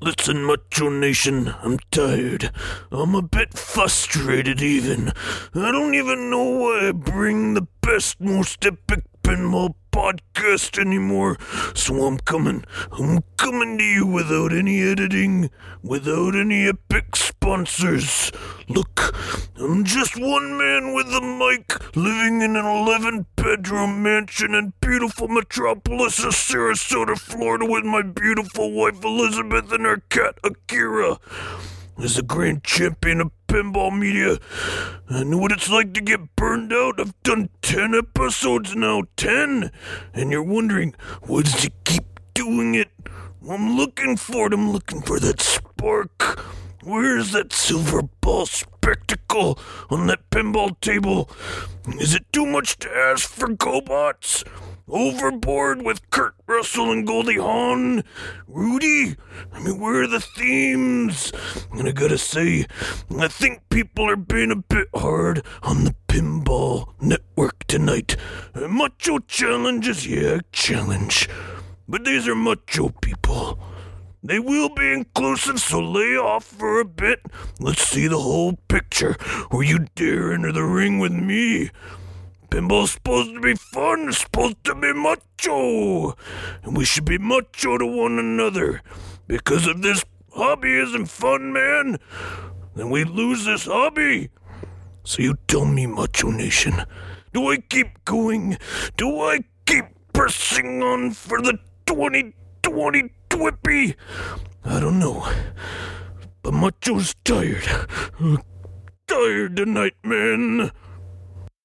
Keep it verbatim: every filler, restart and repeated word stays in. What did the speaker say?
Listen, Macho Nation, I'm tired. I'm a bit frustrated even. I don't even know why I bring the best, most epic pinball podcast anymore. So I'm coming. I'm coming to you without any editing, without any epic sponsors. Look, I'm just one man with a mic, living in an eleven-bedroom mansion in beautiful metropolis of Sarasota, Florida, with my beautiful wife Elizabeth and her cat Akira. As the grand champion of pinball media, I know what it's like to get burned out. I've done ten episodes now, ten! And you're wondering, why does he keep doing it? I'm looking for it, I'm looking for that spark. Where's that silver ball spectacle on that pinball table? Is it too much to ask for GoBots? Overboard with Kurt Russell and Goldie Hawn? Rudy? I mean, where are the themes? And I gotta say, I think people are being a bit hard on the Pinball Network tonight. And macho challenges, yeah, challenge. But these are macho people. They will be inclusive, so lay off for a bit. Let's see the whole picture. Will you dare enter the ring with me? Pinball's supposed to be fun, supposed to be macho. And we should be macho to one another. Because if this hobby isn't fun, man, then we lose this hobby. So you tell me, Macho Nation, do I keep going? Do I keep pressing on for the twenty twenty Twippy? I don't know. But Macho's tired. Tired tonight, man.